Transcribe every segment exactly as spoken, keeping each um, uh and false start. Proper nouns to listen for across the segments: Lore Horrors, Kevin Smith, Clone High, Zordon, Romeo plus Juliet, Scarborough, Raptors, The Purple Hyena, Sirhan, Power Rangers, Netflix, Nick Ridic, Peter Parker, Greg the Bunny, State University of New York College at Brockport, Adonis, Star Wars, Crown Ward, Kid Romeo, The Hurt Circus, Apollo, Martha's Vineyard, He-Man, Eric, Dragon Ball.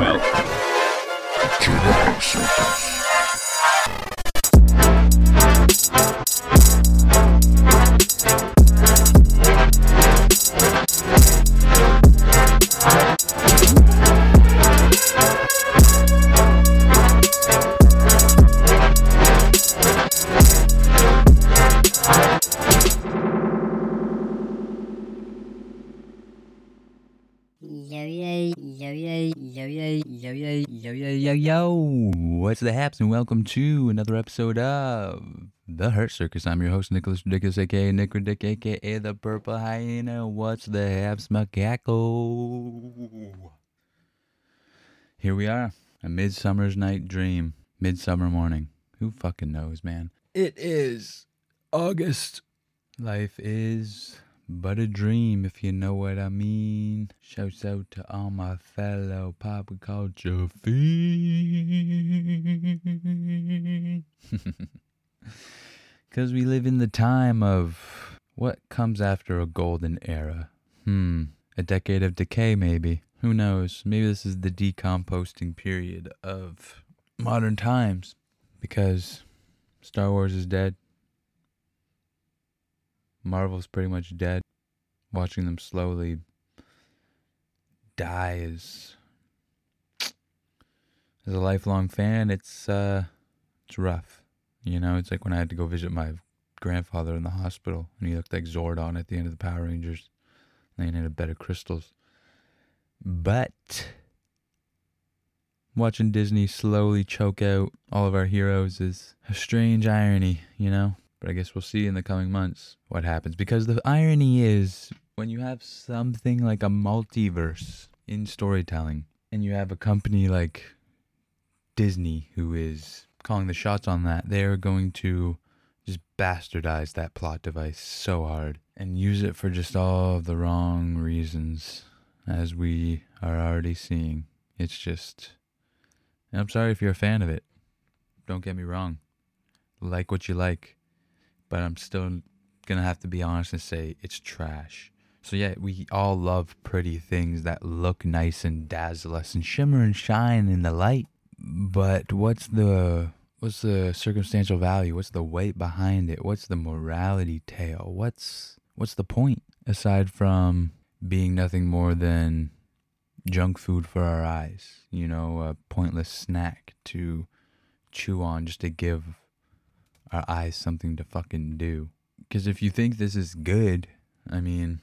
well. Kid Circus. What's the haps, and welcome to another episode of The Hurt Circus. I'm your host, Nicholas Ridiculous, aka Nick Ridic, aka The Purple Hyena. What's the haps, macaco? Here we are, a midsummer's night dream, midsummer morning. Who fucking knows, man? It is August. Life is but a dream, if you know what I mean. Shouts out to all my fellow pop culture fiends. Because we live in the time of what comes after a golden era. Hmm, a decade of decay maybe. Who knows? Maybe this is the decomposting period of modern times. Because Star Wars is dead. Marvel's pretty much dead. Watching them slowly die is, as a lifelong fan, it's uh, it's rough. You know, it's like when I had to go visit my grandfather in the hospital, and he looked like Zordon at the end of the Power Rangers, laying in a bed of crystals. But watching Disney slowly choke out all of our heroes is a strange irony, you know? But I guess we'll see in the coming months what happens. Because the irony is, when you have something like a multiverse in storytelling, and you have a company like Disney who is calling the shots on that, they're going to just bastardize that plot device so hard and use it for just all of the wrong reasons, as we are already seeing. It's just, and I'm sorry if you're a fan of it. Don't get me wrong. Like what you like. But I'm still gonna have to be honest and say it's trash. So yeah, we all love pretty things that look nice and dazzle us and shimmer and shine in the light. But what's the what's the circumstantial value? What's the weight behind it? What's the morality tale? What's what's the point? Aside from being nothing more than junk food for our eyes, you know, a pointless snack to chew on just to give our eyes something to fucking do. Because if you think this is good, I mean,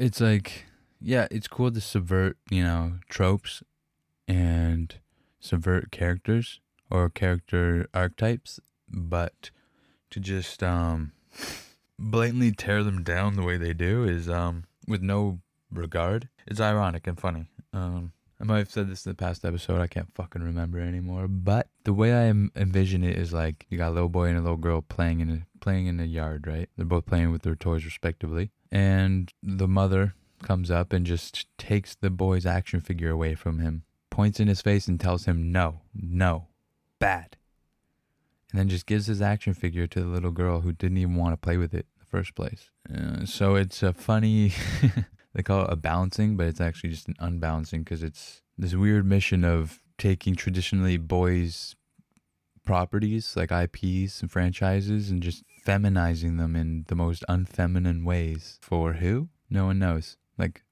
it's like, yeah, it's cool to subvert, you know, tropes and subvert characters or character archetypes, but to just um, blatantly tear them down the way they do is um, with no regard. It's ironic and funny. Um, I might have said this in the past episode, I can't fucking remember anymore, but the way I envision it is like, you got a little boy and a little girl playing in a, playing in a yard, right? They're both playing with their toys respectively, and the mother comes up and just takes the boy's action figure away from him, points in his face and tells him, no, no, bad, and then just gives his action figure to the little girl who didn't even want to play with it in the first place. Uh, so it's a funny... They call it a balancing, but it's actually just an unbalancing, because it's this weird mission of taking traditionally boys' properties, like I Ps and franchises, and just feminizing them in the most unfeminine ways. For who? No one knows. Like,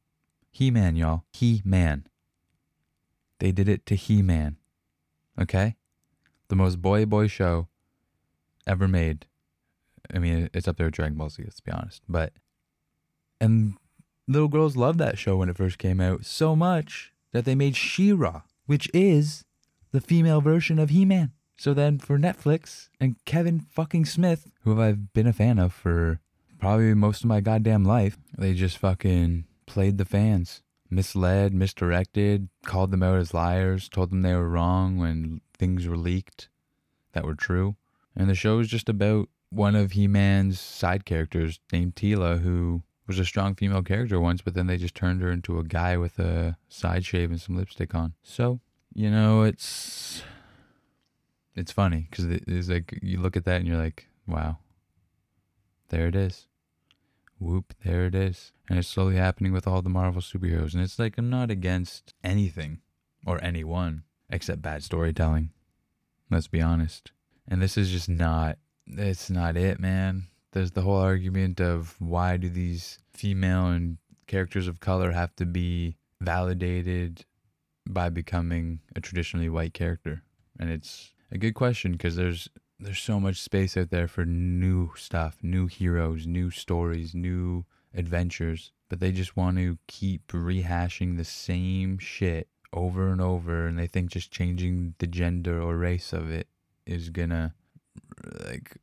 He-Man, y'all. He-Man. They did it to He-Man. Okay? The most boy-boy show ever made. I mean, it's up there with Dragon Ball Z, let's be honest. But, and... little girls loved that show when it first came out so much that they made She-Ra, which is the female version of He-Man. So then for Netflix and Kevin fucking Smith, who I've been a fan of for probably most of my goddamn life, they just fucking played the fans. Misled, misdirected, called them out as liars, told them they were wrong when things were leaked that were true. And the show is just about one of He-Man's side characters named Tila, who... was a strong female character once, but then they just turned her into a guy with a side shave and some lipstick on. So, you know, it's it's funny, because it's like, you look at that and you're like, wow, there it is. Whoop, there it is. And it's slowly happening with all the Marvel superheroes. And it's like, I'm not against anything. or anyone, except bad storytelling. Let's be honest. And this is just not, it's not it, man. There's the whole argument of why do these female and characters of color have to be validated by becoming a traditionally white character? And it's a good question because there's there's so much space out there for new stuff, new heroes, new stories, new adventures, but they just want to keep rehashing the same shit over and over, and they think just changing the gender or race of it is gonna like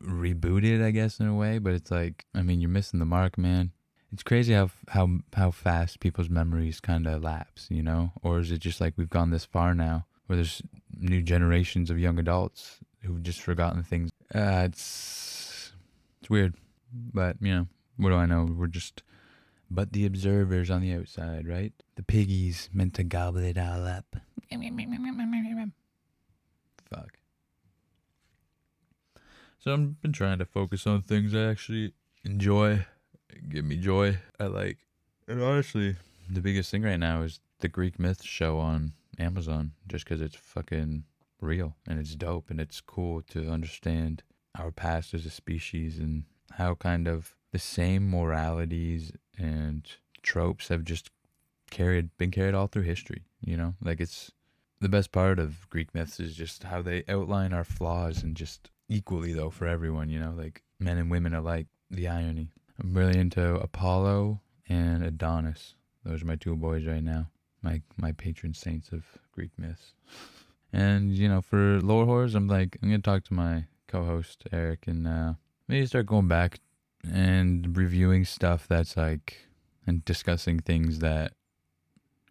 reboot it, I guess, in a way. But it's like, I mean, you're missing the mark, man. It's crazy how how how fast people's memories kind of lapse, you know? Or is it just like we've gone this far now where there's new generations of young adults who've just forgotten things? Uh, it's, it's weird. But, you know, what do I know? We're just but the observers on the outside, right? The piggies meant to gobble it all up. Fuck. So I've been trying to focus on things I actually enjoy, give me joy, I like. And honestly, the biggest thing right now is the Greek myth show on Amazon, just because it's fucking real and it's dope and it's cool to understand our past as a species and how kind of the same moralities and tropes have just carried been carried all through history, you know? Like, it's the best part of Greek myths is just how they outline our flaws, and just equally though for everyone, you know, like men and women alike, the irony. I'm really into Apollo and Adonis. Those are my two boys right now, my my patron saints of Greek myths. And, you know, for Lore Horrors, I'm like, I'm going to talk to my co-host, Eric, and uh, maybe start going back and reviewing stuff that's like, and discussing things that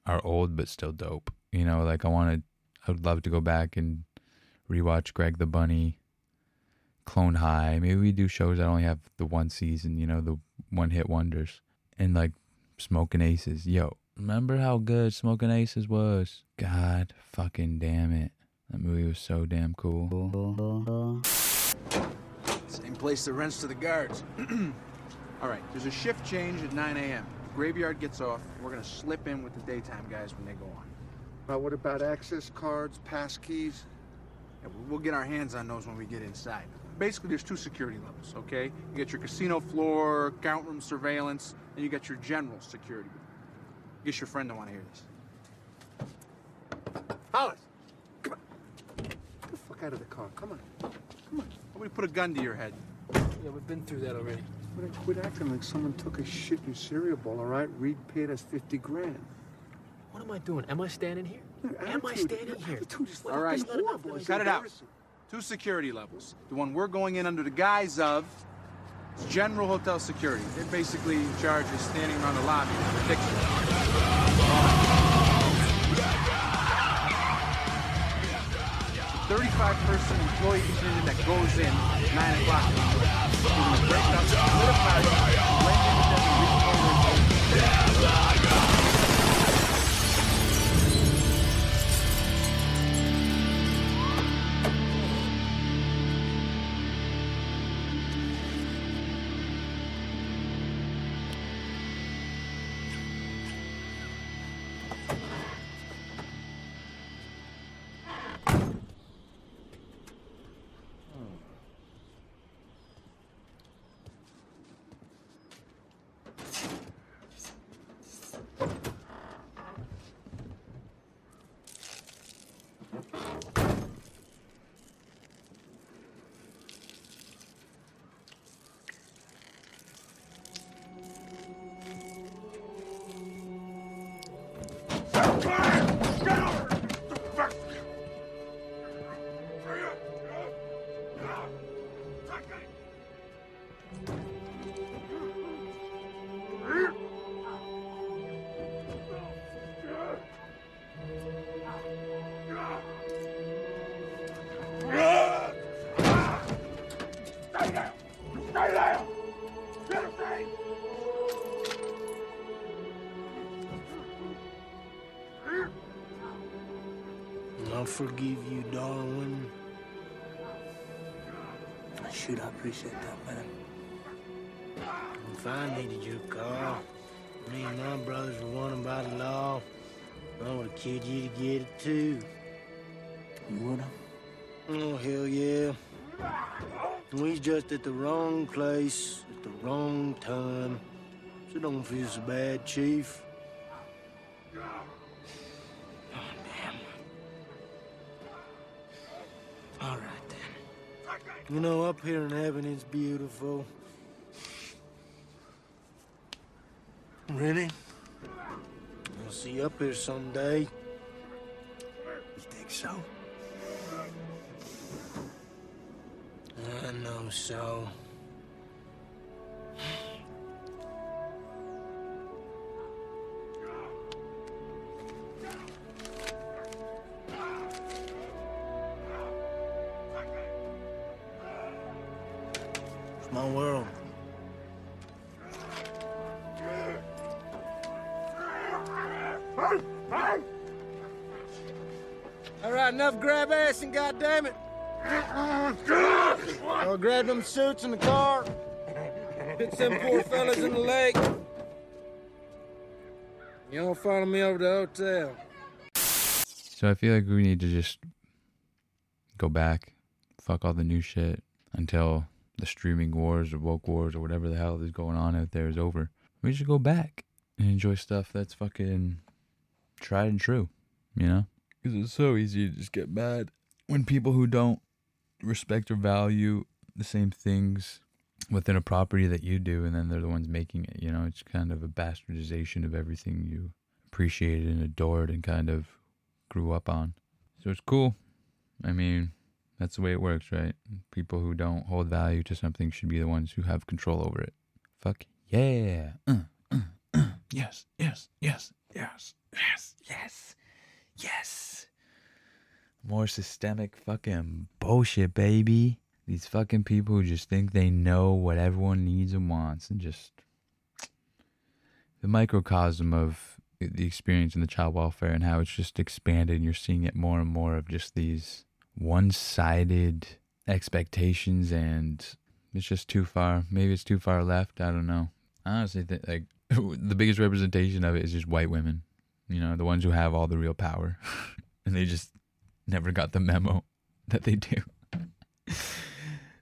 are old but still dope. You know, like I want to, I would love to go back and rewatch Greg the Bunny, Clone High. Maybe we do shows that only have the one season, you know, the one hit wonders. And like Smoking Aces. Yo, remember how good Smoking Aces was? God fucking damn it. That movie was so damn cool. Same place that rents to the guards. All right, there's a shift change at nine a.m. Graveyard gets off. We're going to slip in with the daytime guys when they go on. Well, what about access cards, pass keys? Yeah, we'll get our hands on those when we get inside. Basically, there's two security levels, okay? You get your casino floor, count room surveillance, and you get your general security. I guess your friend don't want to hear this. Hollis! Come on. Get the fuck out of the car. Come on. Come on. Nobody put a gun to your head. Yeah, we've been through that already. Quit, quit acting like someone took a shit in your cereal bowl, all right? Reed paid us fifty grand. What am I doing? Am I standing here? Your am I standing here? All right. Cut it out. Two security levels. The one we're going in under the guise of is general hotel security. They're basically in charge of standing around the lobby. Ridiculous. thirty-five person employee union that goes in at nine o'clock. We're break up, split apart, break into I'll forgive you, Darwin. Shoot, I appreciate that, man. If I needed your car, me and my brothers were one about law, I want to kid you to get it, too. You would? Oh, hell yeah. We's just at the wrong place at the wrong time. So don't feel so bad, Chief. Oh, damn. All right, then. You know, up here in heaven, it's beautiful. Really? I'll see you up here someday. You think so? I know so. It's my world. All right, enough grab ass and goddamn it. I'll grab them suits in the car. Hit some poor fellas in the lake. Y'all follow me over to the hotel. So I feel like we need to just go back, fuck all the new shit until the streaming wars or woke wars or whatever the hell is going on out there is over. We should go back and enjoy stuff that's fucking tried and true, you know? Because it's so easy to just get mad when people who don't respect or value the same things within a property that you do, and then they're the ones making it, you know? It's kind of a bastardization of everything you appreciated and adored and kind of grew up on. So it's cool. I mean, that's the way it works, right? People who don't hold value to something should be the ones who have control over it. Fuck yeah. Uh, uh, uh. Yes, yes, yes, yes, yes, yes, yes. More systemic fucking bullshit, baby. These fucking people who just think they know what everyone needs and wants, and just the microcosm of the experience in the child welfare and how it's just expanded, and you're seeing it more and more of just these one-sided expectations, and it's just too far. Maybe it's too far left. I don't know. I honestly think, like, the biggest representation of it is just white women. You know, the ones who have all the real power. And they just never got the memo that they do.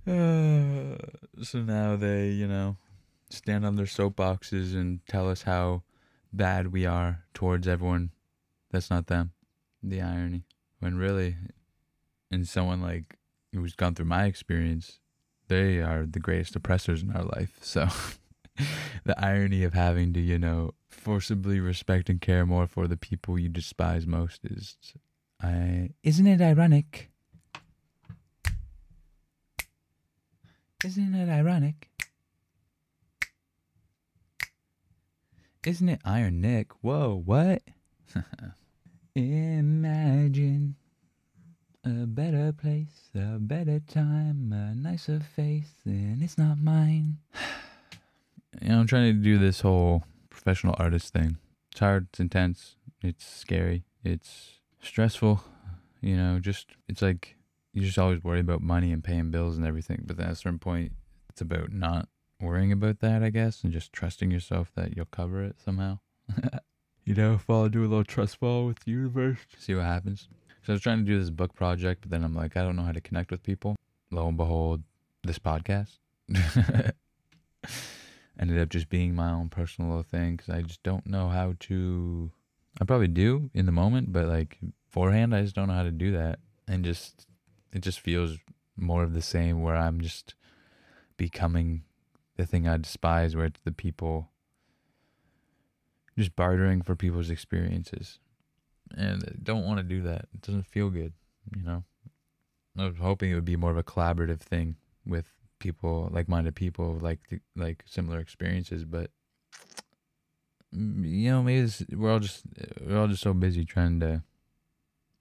Uh, so now they, you know, stand on their soapboxes and tell us how bad we are towards everyone that's not them. The irony. When really, and someone like who's gone through my experience, they are the greatest oppressors in our life. So the irony of having to, you know, forcibly respect and care more for the people you despise most is, I isn't it ironic? Isn't it ironic? Isn't it Iron Nick? Whoa, what? Imagine a better place, a better time, a nicer face, and it's not mine. You know, I'm trying to do this whole professional artist thing. It's hard, it's intense, it's scary, it's stressful, you know, just, it's like, you just always worry about money and paying bills and everything, but at a certain point, it's about not worrying about that, I guess, and just trusting yourself that you'll cover it somehow. You know, if I'll do a little trust fall with the universe, see what happens. So I was trying to do this book project, but then I'm like, I don't know how to connect with people. Lo and behold, this podcast ended up just being my own personal little thing, because I just don't know how to. I probably do in the moment, but like beforehand, I just don't know how to do that. And just, it just feels more of the same, where I'm just becoming the thing I despise, where it's the people, just bartering for people's experiences. And I don't want to do that. It doesn't feel good, you know? I was hoping it would be more of a collaborative thing with people, like-minded people, like like similar experiences, but, you know, maybe this, we're all just we're all just so busy trying to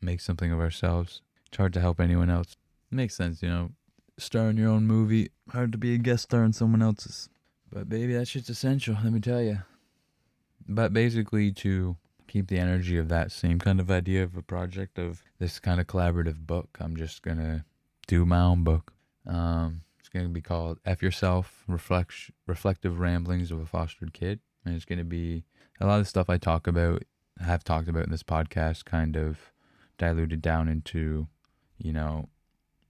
make something of ourselves. It's hard to help anyone else. It makes sense, you know, star in your own movie. Hard to be a guest star in someone else's. But baby, that shit's essential, let me tell you. But basically, to keep the energy of that same kind of idea of a project, of this kind of collaborative book, I'm just gonna do my own book. Um, it's gonna be called F Yourself, Reflect- Reflective Ramblings of a Fostered Kid. And it's going to be a lot of the stuff I talk about have talked about in this podcast kind of diluted down into, you know,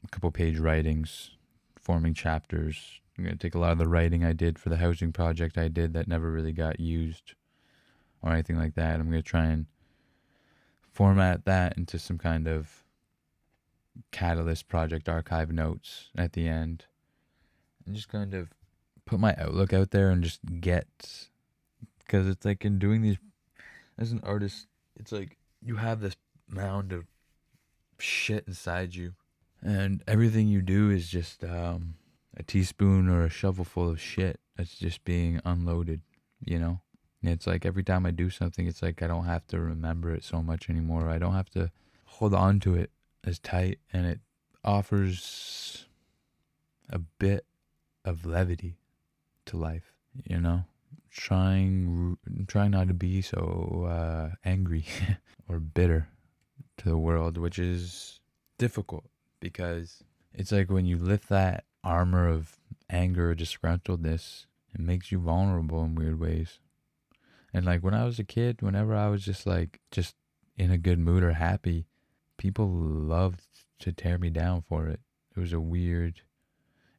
a couple page writings, forming chapters. I'm going to take a lot of the writing I did for the housing project I did that never really got used or anything like that. I'm going to try and format that into some kind of Catalyst project archive notes at the end. And just kind of put my outlook out there and just get, because it's like in doing these, as an artist, it's like you have this mound of shit inside you. And everything you do is just um, a teaspoon or a shovelful of shit that's just being unloaded, you know? And it's like every time I do something, it's like I don't have to remember it so much anymore. I don't have to hold on to it as tight. And it offers a bit of levity to life, you know? Trying, trying not to be so uh, angry or bitter to the world, which is difficult. Because it's like when you lift that armor of anger or disgruntledness, it makes you vulnerable in weird ways. And like when I was a kid, whenever I was just like, just in a good mood or happy, people loved to tear me down for it. It was a weird,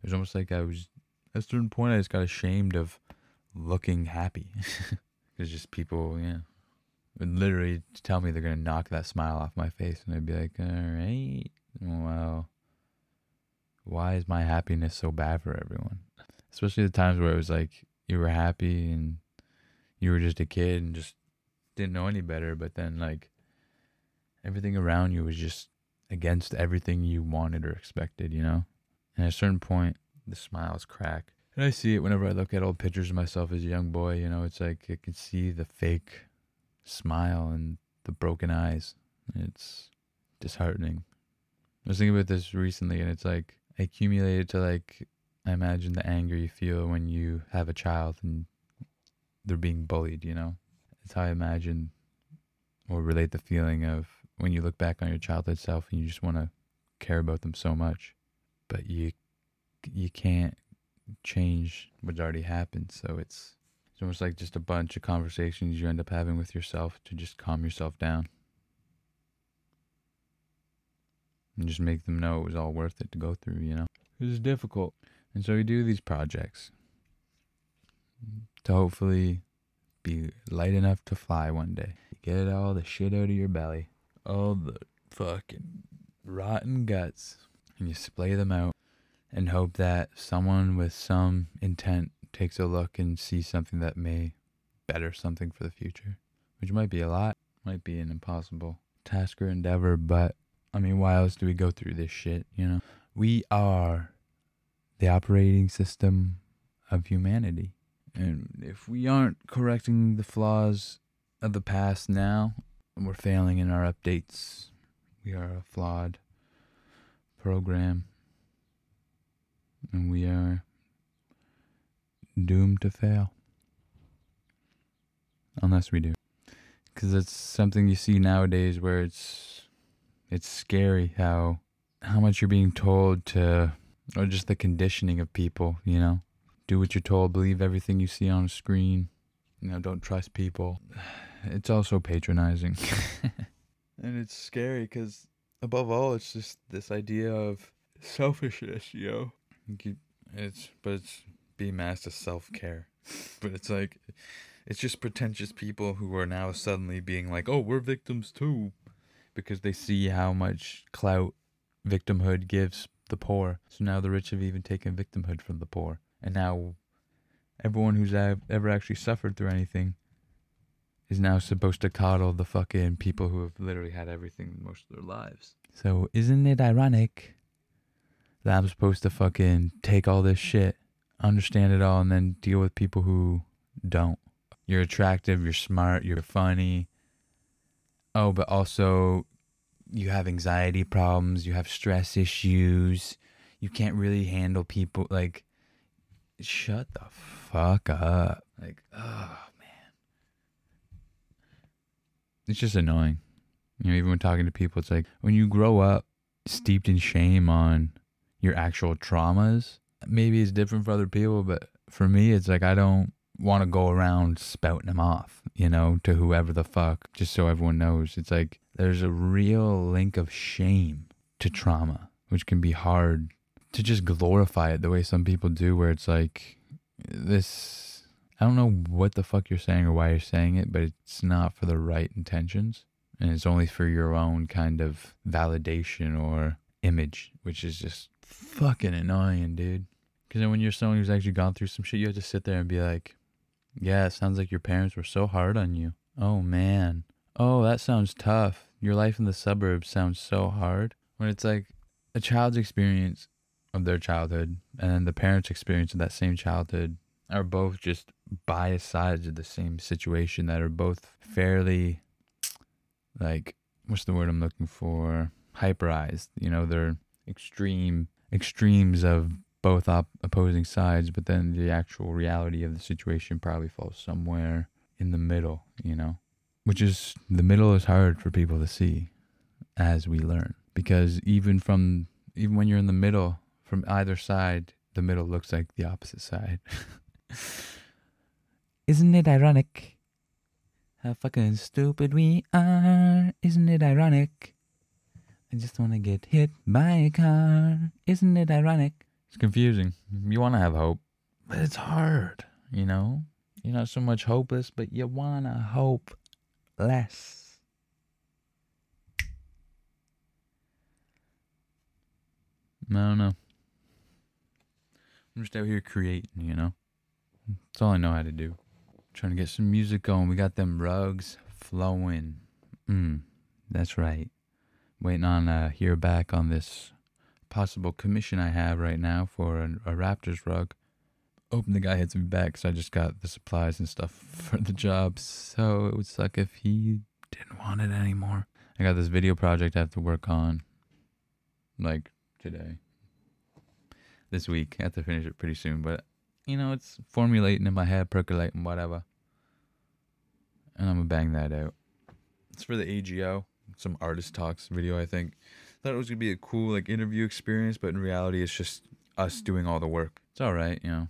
it was almost like I was, at a certain point I just got ashamed of looking happy. Because just people, yeah, would literally tell me they're going to knock that smile off my face. And I'd be like, all right. Well, why is my happiness so bad for everyone? Especially the times where it was like you were happy and you were just a kid and just didn't know any better. But then like everything around you was just against everything you wanted or expected, you know? And at a certain point, the smiles crack. And I see it whenever I look at old pictures of myself as a young boy, you know, it's like I can see the fake smile and the broken eyes. It's disheartening. I was thinking about this recently, and it's like accumulated to like, I imagine the anger you feel when you have a child and they're being bullied, you know? It's how I imagine or relate the feeling of when you look back on your childhood self and you just want to care about them so much, but you you can't change what's already happened. So it's, it's almost like just a bunch of conversations you end up having with yourself to just calm yourself down. And just make them know it was all worth it to go through, you know? It was difficult. And so we do these projects to hopefully be light enough to fly one day. Get all the shit out of your belly. All the fucking rotten guts. And you splay them out and hope that someone with some intent takes a look and sees something that may better something for the future. Which might be a lot. Might be an impossible task or endeavor, but I mean, why else do we go through this shit, you know? We are the operating system of humanity. And if we aren't correcting the flaws of the past now, we're failing in our updates. We are a flawed program. And we are doomed to fail. Unless we do. Because it's something you see nowadays where it's... It's scary how how much you're being told to, or just the conditioning of people, you know? Do what you're told, believe everything you see on a screen. You know, don't trust people. It's also patronizing. And it's scary because, above all, it's just this idea of selfishness, yo. It's, but it's being masked as self-care. But it's like, it's just pretentious people who are now suddenly being like, oh, we're victims too. Because they see how much clout victimhood gives the poor. So now the rich have even taken victimhood from the poor. And now everyone who's ever actually suffered through anything is now supposed to coddle the fucking people who have literally had everything most of their lives. So isn't it ironic that I'm supposed to fucking take all this shit, understand it all, and then deal with people who don't? You're attractive, you're smart, you're funny. Oh, but also you have anxiety problems, you have stress issues, you can't really handle people, like, shut the fuck up. Like, oh, man. It's just annoying. You know, even when talking to people, it's like, when you grow up steeped in shame on your actual traumas, maybe it's different for other people, but for me, it's like, I don't want to go around spouting them off, you know, to whoever the fuck, just so everyone knows. It's like there's a real link of shame to trauma, which can be hard to just glorify it the way some people do, where it's like, this, I don't know what the fuck you're saying or why you're saying it, but it's not for the right intentions. And it's only for your own kind of validation or image, which is just fucking annoying, dude. Because then when you're someone who's actually gone through some shit, you have to sit there and be like, yeah, it sounds like your parents were so hard on you. Oh, man. Oh, that sounds tough. Your life in the suburbs sounds so hard. When it's like a child's experience of their childhood and the parents' experience of that same childhood are both just biased sides of the same situation that are both fairly, like, what's the word I'm looking for? Hyperized. You know, they're extreme extremes of both op- opposing sides, but then the actual reality of the situation probably falls somewhere in the middle, you know? Which is, the middle is hard for people to see as we learn. Because even from, even when you're in the middle, from either side, the middle looks like the opposite side. Isn't it ironic how fucking stupid we are? Isn't it ironic? I just want to get hit by a car. Isn't it ironic? It's confusing. You want to have hope, but it's hard, you know? You're not so much hopeless, but you want to hope less. I don't know. I'm just out here creating, you know? That's all I know how to do. Trying to get some music going. We got them rugs flowing. Mm, that's right. Waiting on uh, hear back on this possible commission I have right now for a, a Raptors rug. Hoping the guy hits me back, because I just got the supplies and stuff for the job. So it would suck if he didn't want it anymore. I got this video project I have to work on, like today, this week. I have to finish it pretty soon, but you know, it's formulating in my head, percolating, whatever. And I'm going to bang that out. It's for the A G O. Some artist talks video, I think. Thought it was going to be a cool, like, interview experience, but in reality, it's just us doing all the work. It's all right, you know.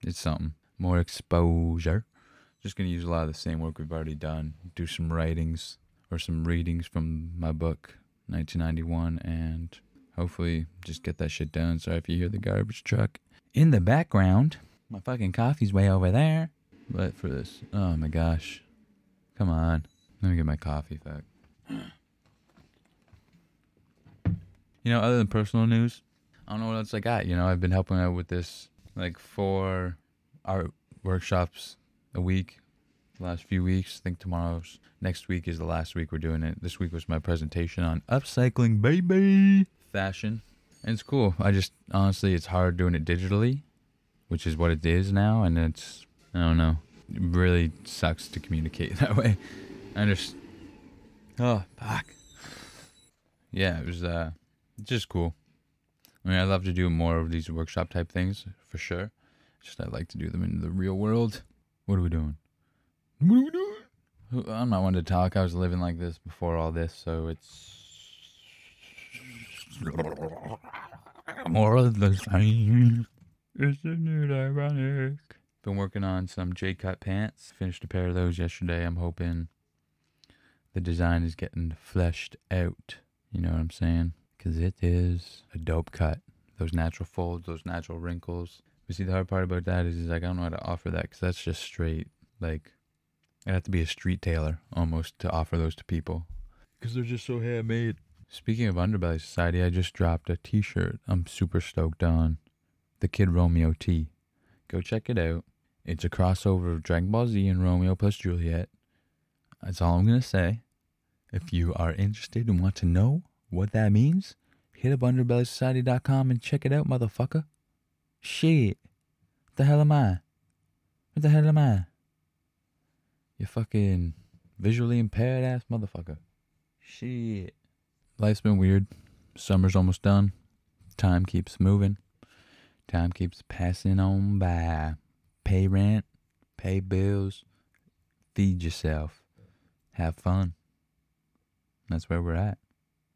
It's something. More exposure. Just going to use a lot of the same work we've already done. Do some writings or some readings from my book, nineteen ninety-one, and hopefully just get that shit done. Sorry if you hear the garbage truck in the background. My fucking coffee's way over there. But for this, oh my gosh. Come on. Let me get my coffee, fuck. You know, other than personal news, I don't know what else I got. You know, I've been helping out with this, like, four art workshops a week, the last few weeks. I think tomorrow's, next week is the last week we're doing it. This week was my presentation on upcycling, baby, fashion. And it's cool. I just, honestly, it's hard doing it digitally, which is what it is now. And it's, I don't know, it really sucks to communicate that way. I just, oh, fuck. Yeah, it was uh, just cool. I mean, I love to do more of these workshop type things, for sure. Just I like to do them in the real world. What are we doing? What are we doing? I'm not one to talk. I was living like this before all this, so it's more of the same. Isn't it ironic? Been working on some J-cut pants. Finished a pair of those yesterday. I'm hoping the design is getting fleshed out. You know what I'm saying? Because it is a dope cut. Those natural folds, those natural wrinkles. But see, the hard part about that is, is like, I don't know how to offer that, because that's just straight. Like, I'd have to be a street tailor almost to offer those to people, because they're just so handmade. Speaking of Underbelly Society, I just dropped a t-shirt I'm super stoked on. The Kid Romeo tee. Go check it out. It's a crossover of Dragon Ball Z and Romeo plus Juliet. That's all I'm going to say. If you are interested and want to know what that means, hit up underbelly society dot com and check it out, motherfucker. Shit. What the hell am I? What the hell am I? You fucking visually impaired ass motherfucker. Shit. Life's been weird. Summer's almost done. Time keeps moving. Time keeps passing on by. Pay rent. Pay bills. Feed yourself. Have fun. That's where we're at.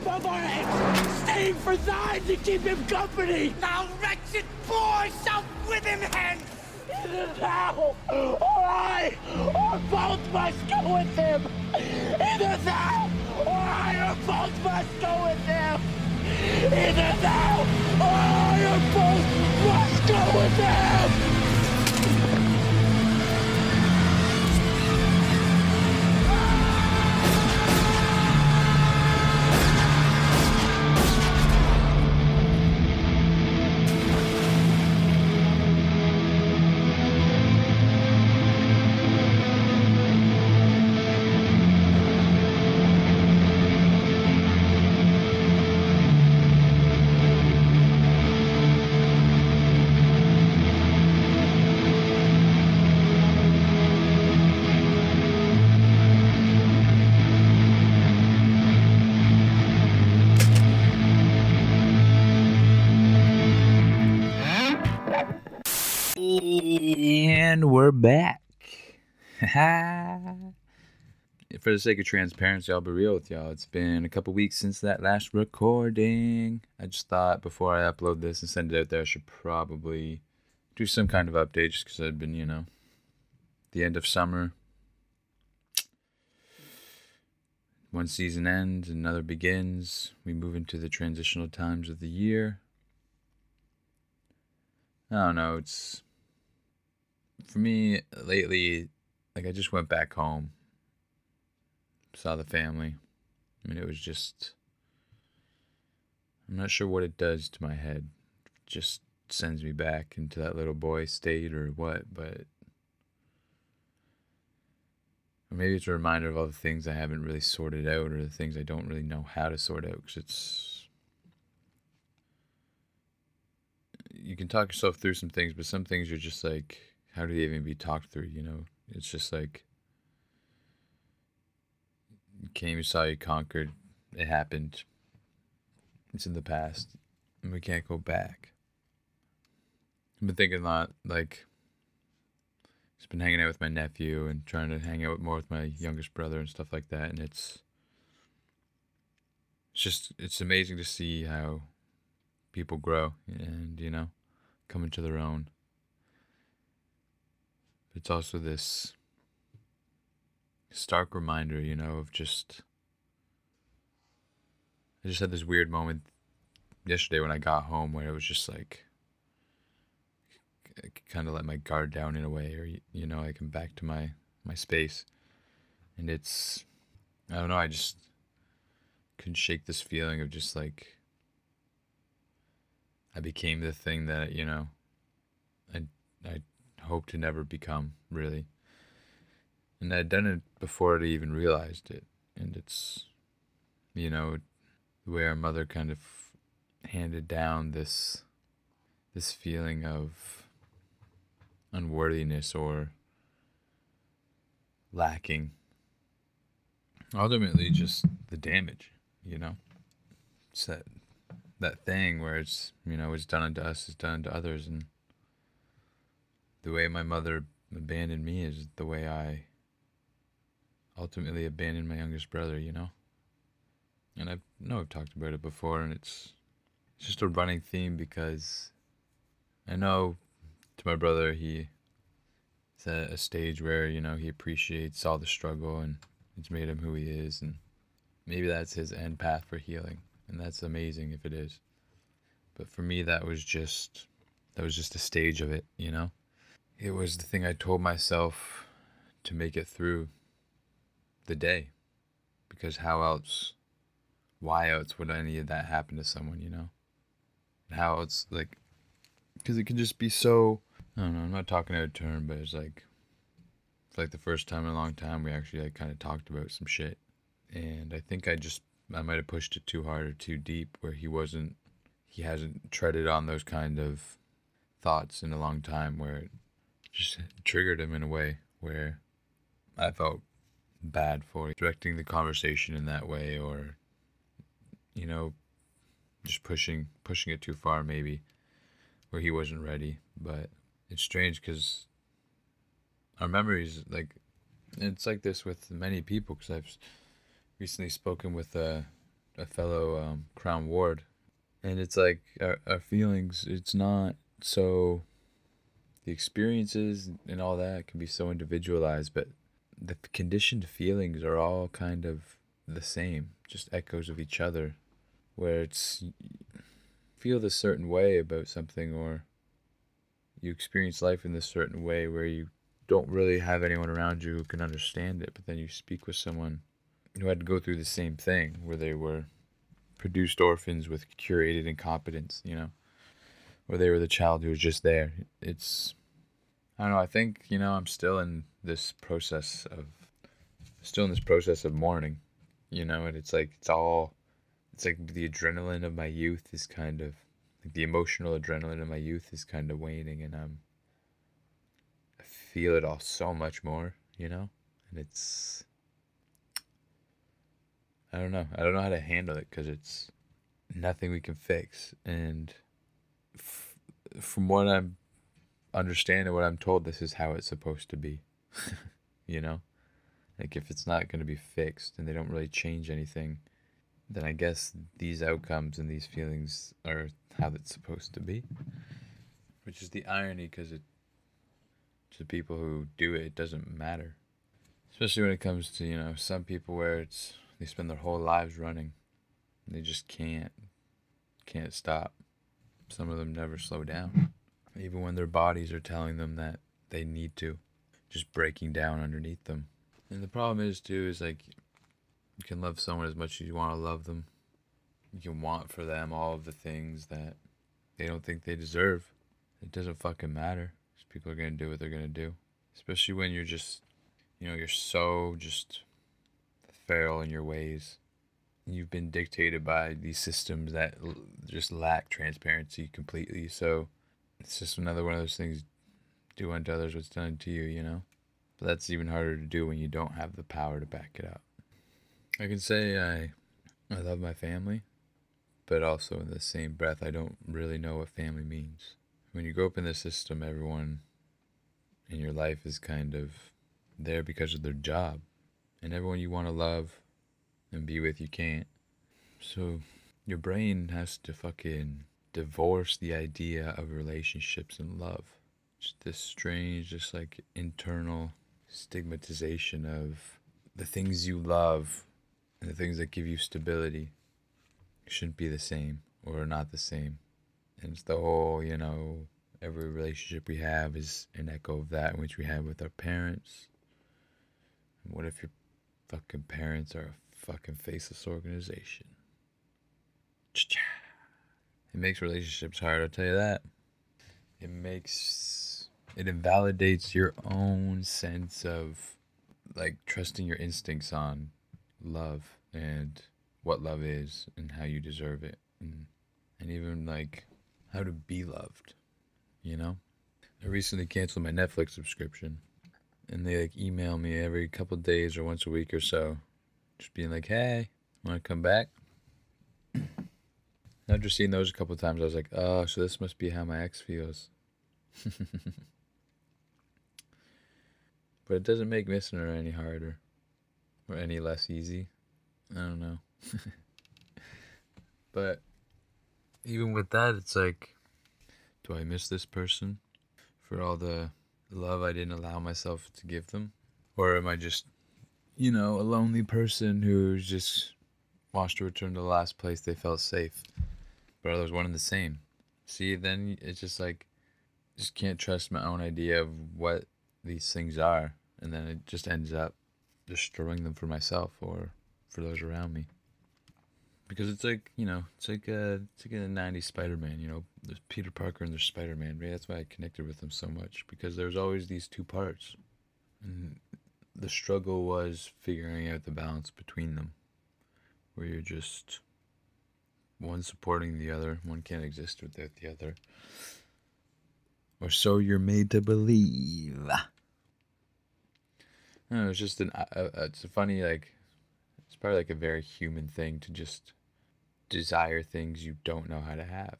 him over it! Staying for thine to keep him company! Thou wretched boy shalt with him hence! Either thou, or I, or both must go with him! Either thou, or I, or both must go with him! Either thou, or I, or both must go with him! And we're back. For the sake of transparency, I'll be real with y'all. It's been a couple weeks since that last recording. I just thought before I upload this and send it out there, I should probably do some kind of update just because I've been, you know, the end of summer. One season ends, another begins. We move into the transitional times of the year. I don't know, it's... For me, lately, like, I just went back home, saw the family. I mean, it was just, I'm not sure what it does to my head. It just sends me back into that little boy state or what, but, or maybe it's a reminder of all the things I haven't really sorted out or the things I don't really know how to sort out, because it's, you can talk yourself through some things, but some things you're just like, how do they even be talked through, you know? It's just like, you came, you saw, you conquered, it happened. It's in the past, and we can't go back. I've been thinking a lot, like, just been hanging out with my nephew and trying to hang out more with my youngest brother and stuff like that, and it's, it's just, it's amazing to see how people grow and, you know, come into their own. It's also this stark reminder, you know, of just, I just had this weird moment yesterday when I got home where it was just like, I could kind of let my guard down in a way, or, you know, I come back to my, my space, and it's, I don't know, I just couldn't shake this feeling of just like, I became the thing that, you know, I, I, hope to never become, really. And I'd done it before I even realized it. And it's, you know, the way our mother kind of handed down this this feeling of unworthiness or lacking. Ultimately, just the damage, you know? It's that, that thing where it's, you know, it's done unto us, it's done unto others, and the way my mother abandoned me is the way I ultimately abandoned my youngest brother, you know? And I know I've talked about it before, and it's, it's just a running theme because I know to my brother, he, he's at a stage where, you know, he appreciates all the struggle and it's made him who he is, and maybe that's his end path for healing, and that's amazing if it is. But for me, that was just, that was just a stage of it, you know? It was the thing I told myself to make it through the day, because how else, why else would any of that happen to someone, you know? How else, like, because it can just be so, I don't know, I'm not talking out of turn, but it's like, it's like the first time in a long time we actually like kind of talked about some shit, and I think I just, I might have pushed it too hard or too deep where he wasn't, he hasn't treaded on those kind of thoughts in a long time where it, just triggered him in a way where I felt bad for directing the conversation in that way, or, you know, just pushing pushing it too far maybe where he wasn't ready. But it's strange because our memories, like, it's like this with many people, because I've recently spoken with a a fellow um, Crown Ward. And it's like our, our feelings, it's not so... The experiences and all that can be so individualized, but the conditioned feelings are all kind of the same, just echoes of each other, where it's... feel this certain way about something, or you experience life in this certain way where you don't really have anyone around you who can understand it, but then you speak with someone who had to go through the same thing, where they were produced orphans with curated incompetence, you know, where they were the child who was just there. It's, I don't know, I think, you know, I'm still in this process of, still in this process of mourning, you know, and it's like, it's all, it's like the adrenaline of my youth is kind of, like the emotional adrenaline of my youth is kind of waning, and I'm, I feel it all so much more, you know, and it's, I don't know, I don't know how to handle it, because it's nothing we can fix, and f- from what I'm understanding, what I'm told, this is how it's supposed to be, you know, like if it's not going to be fixed, and they don't really change anything, then I guess these outcomes and these feelings are how it's supposed to be, which is the irony, because it, to people who do it, it doesn't matter, especially when it comes to, you know, some people where it's, they spend their whole lives running, they just can't, can't stop. Some of them never slow down, even when their bodies are telling them that they need to, just breaking down underneath them. And the problem is too, is like, you can love someone as much as you want to love them. You can want for them all of the things that they don't think they deserve. It doesn't fucking matter. Because people are going to do what they're going to do. Especially when you're just, you know, you're so just feral in your ways. You've been dictated by these systems that l- just lack transparency completely. So it's just another one of those things, do unto others what's done unto you, you know? But that's even harder to do when you don't have the power to back it up. I can say I I love my family, but also in the same breath, I don't really know what family means. When you grow up in this system, everyone in your life is kind of there because of their job. And everyone you want to love and be with, you can't. So your brain has to fucking divorce the idea of relationships and love. Just this strange, just like internal stigmatization of the things you love and the things that give you stability shouldn't be the same or are not the same. And it's the whole, you know, every relationship we have is an echo of that which we have with our parents. And what if your fucking parents are a fucking faceless organization? Cha-cha. It makes relationships hard, I'll tell you that. It makes, it invalidates your own sense of, like, trusting your instincts on love and what love is and how you deserve it, and, and even like how to be loved, you know. I recently canceled my Netflix subscription, and they like email me every couple of days or once a week or so, just being like, hey, want to come back? After seeing those a couple of times, I was like, oh, so this must be how my ex feels. But it doesn't make missing her any harder or any less easy. I don't know. But even with that, it's like, do I miss this person for all the love I didn't allow myself to give them? Or am I just, you know, a lonely person who just wants to return to the last place they felt safe? But are those one and the same? See, then it's just like, just can't trust my own idea of what these things are, and then it just ends up destroying them for myself or for those around me. Because it's like, you know, it's like a, it's like a nineties Spider-Man, you know, there's Peter Parker and there's Spider-Man. Maybe that's why I connected with them so much, because there's always these two parts, and the struggle was figuring out the balance between them, where you're just one supporting the other, one can't exist without the other. Or so you're made to believe. No, it's just an. Uh, it's a funny, like, it's probably like a very human thing to just desire things you don't know how to have.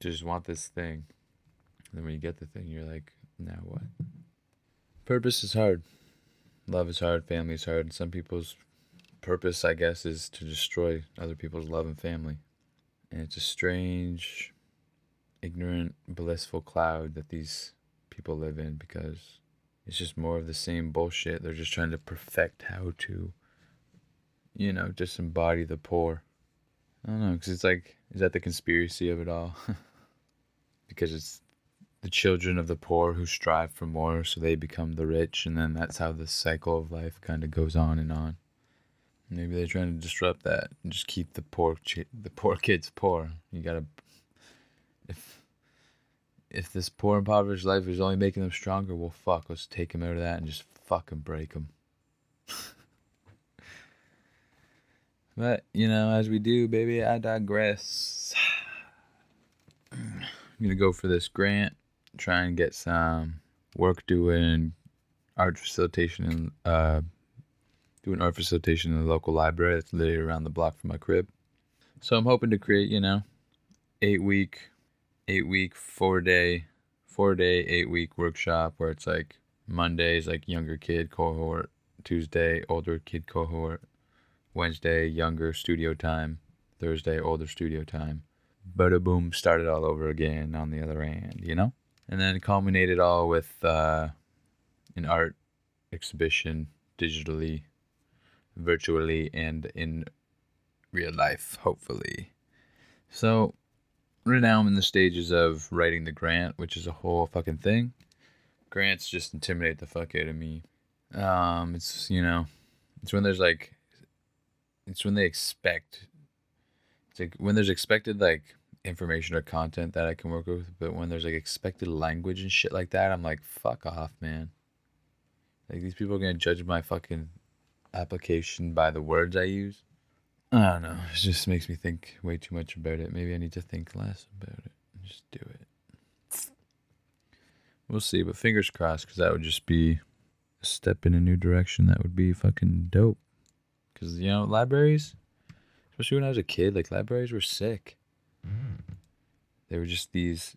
To just want this thing, and then when you get the thing, you're like, now what? Purpose is hard. Love is hard. Family is hard. And some people's purpose, I guess, is to destroy other people's love and family. And it's a strange, ignorant, blissful cloud that these people live in, because it's just more of the same bullshit. They're just trying to perfect how to, you know, disembody the poor. I don't know, because it's like, is that the conspiracy of it all? Because it's the children of the poor who strive for more, so they become the rich, and then that's how the cycle of life kind of goes on and on. Maybe they're trying to disrupt that and just keep the poor chi- the poor kids poor. You gotta, if if this poor impoverished life is only making them stronger, well, fuck, let's take them out of that and just fucking break them. But, you know, as we do, baby, I digress. I'm gonna go for this grant, try and get some work doing art facilitation and uh. doing art facilitation in the local library that's literally around the block from my crib. So I'm hoping to create, you know, eight week, eight week, four day, four day, eight week workshop where it's like Mondays, like younger kid cohort, Tuesday, older kid cohort, Wednesday, younger studio time, Thursday, older studio time. Bada boom, started all over again on the other end, you know? And then culminated all with uh, an art exhibition digitally, virtually, and in real life, hopefully. So right now I'm in the stages of writing the grant, which is a whole fucking thing. Grants just intimidate the fuck out of me. Um, it's, you know, it's when there's like, it's when they expect, it's like when there's expected like information or content that I can work with, but when there's like expected language and shit like that, I'm like, fuck off, man. Like, these people are gonna judge my fucking application by the words I use. I don't know. It just makes me think way too much about it. Maybe I need to think less about it and just do it. We'll see, but fingers crossed, because that would just be a step in a new direction. That would be fucking dope. Because, you know, libraries, especially when I was a kid, like, libraries were sick. Mm. They were just these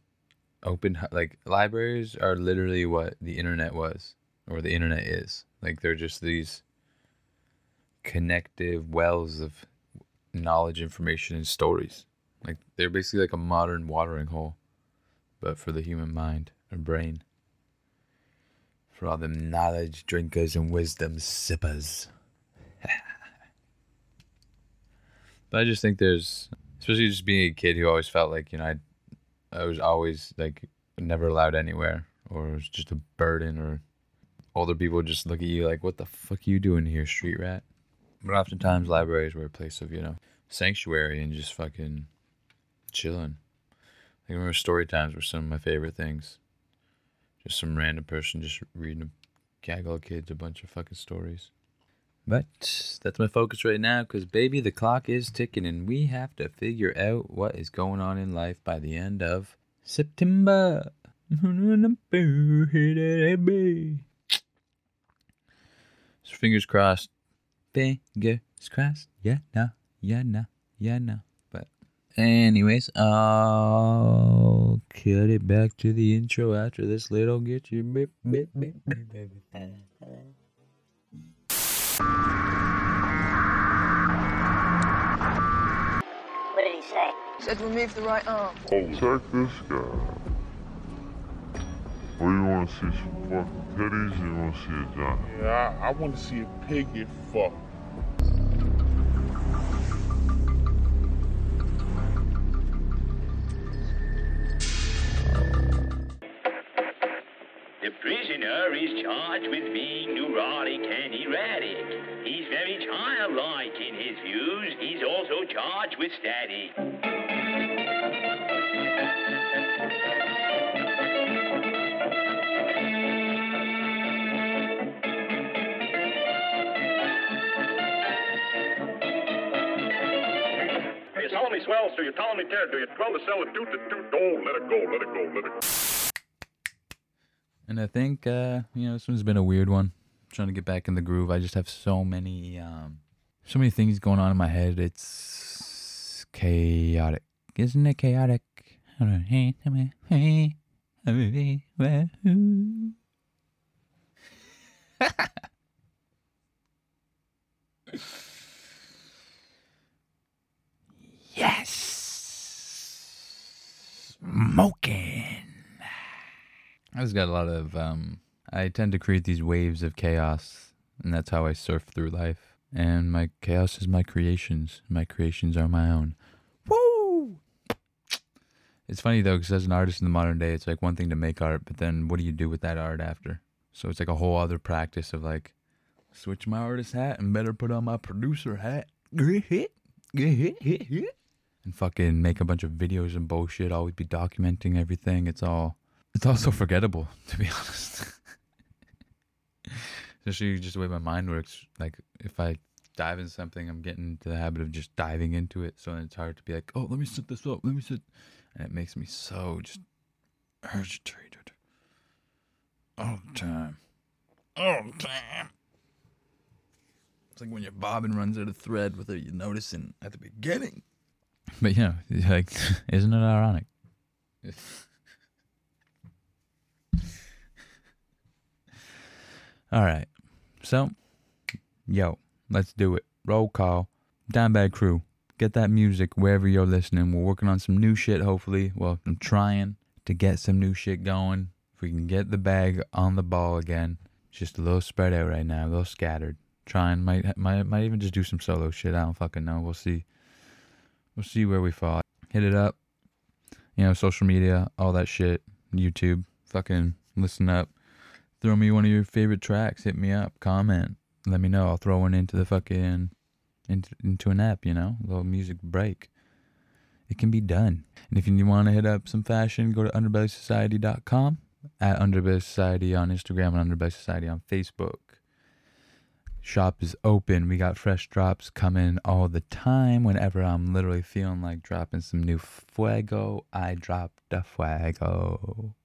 open, like, libraries are literally what the internet was, or the internet is. Like, they're just these connective wells of knowledge, information, and stories. Like, they're basically like a modern watering hole, but for the human mind and brain, for all them knowledge drinkers and wisdom sippers. But I just think there's, especially just being a kid who always felt like, you know, I I was always like never allowed anywhere, or it was just a burden, or older people just look at you like, what the fuck are you doing here, street rat? But oftentimes libraries were a place of, you know, sanctuary and just fucking chilling. I remember story times were some of my favorite things. Just some random person just reading a gaggle of kids a bunch of fucking stories. But that's my focus right now, because, baby, the clock is ticking and we have to figure out what is going on in life by the end of September. So fingers crossed. Fingers crossed, yeah, no, yeah, no, yeah, no. But anyways, I'll cut it back to the intro after this little get your bit, bit, bit, bit, bit, bit. What did he say? He said remove the right arm. Oh, check this guy. Well, you want to see some fucking titties, or you want to see a giant? Yeah, I, I want to see a pig get fucked. The prisoner is charged with being neurotic and erratic. He's very childlike in his views. He's also charged with static. Solemnly swells to your Ptolemy tear, do you twirl the cell and toot the toot, oh, let it go, let it go, let it go. And I think, uh, you know, this one's been a weird one. I'm trying to get back in the groove. I just have so many, um, so many things going on in my head. It's chaotic. Isn't it chaotic? I don't know. smoking. I just got a lot of, um, I tend to create these waves of chaos, and that's how I surf through life. And my chaos is my creations. My creations are my own. Woo! It's funny, though, because as an artist in the modern day, it's like one thing to make art, but then what do you do with that art after? So it's like a whole other practice of like, switch my artist hat and better put on my producer hat. And fucking make a bunch of videos and bullshit, always be documenting everything. It's all... It's also forgettable, to be honest. Especially just the way my mind works. Like, if I dive into something, I'm getting into the habit of just diving into it. So it's hard to be like, oh, let me set this up. Let me sit. And it makes me so just agitated. All the time. All the time. It's like when your bobbin runs out of thread without you noticing at the beginning. But, you know, like, isn't it ironic? All right, so, yo, let's do it. Roll call, Dimebag Crew, get that music wherever you're listening. We're working on some new shit, hopefully. Well, I'm trying to get some new shit going. If we can get the bag on the ball again. It's just a little spread out right now, a little scattered. Trying, might, might, might even just do some solo shit. I don't fucking know. We'll see. We'll see where we fall. Hit it up. You know, social media, all that shit. YouTube, fucking listen up. Throw me one of your favorite tracks. Hit me up. Comment. Let me know. I'll throw one into the fucking... Into, into an app, you know? A little music break. It can be done. And if you want to hit up some fashion, go to underbelly society dot com. At Underbelly Society on Instagram and Underbelly Society on Facebook. Shop is open. We got fresh drops coming all the time. Whenever I'm literally feeling like dropping some new fuego, I drop the fuego.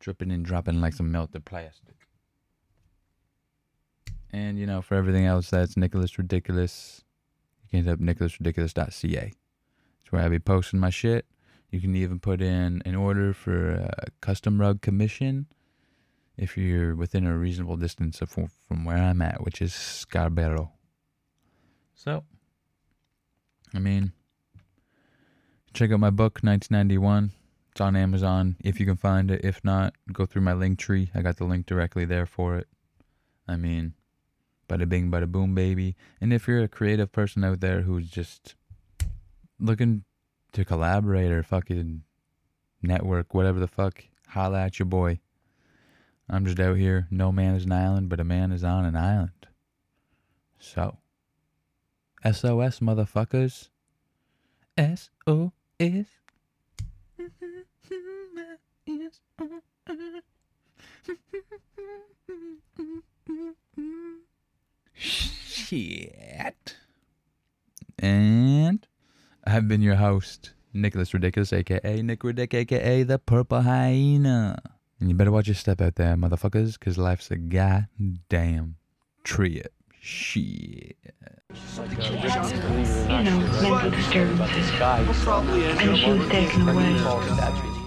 Dripping and dropping like some melted plastic. And, you know, for everything else, that's Nicholas Ridiculous. You can hit up nicholas ridiculous dot c a. It's where I'll be posting my shit. You can even put in an order for a custom rug commission if you're within a reasonable distance of, from where I'm at, which is Scarborough. So, I mean, check out my book, nineteen ninety-one. It's on Amazon, if you can find it. If not, go through my link tree. I got the link directly there for it. I mean, bada bing, bada boom, baby. And if you're a creative person out there who's just looking to collaborate or fucking network, whatever the fuck, holla at your boy. I'm just out here. No man is an island, but a man is on an island. So, S O S, motherfuckers. S O S. Shit. And I've been your host, Nicholas Ridiculous, aka Nick Ridic, aka The Purple Hyena. And you better watch your step out there, motherfuckers, because life's a goddamn trip. Shit. So you know, mental disturbances. And she was taken away.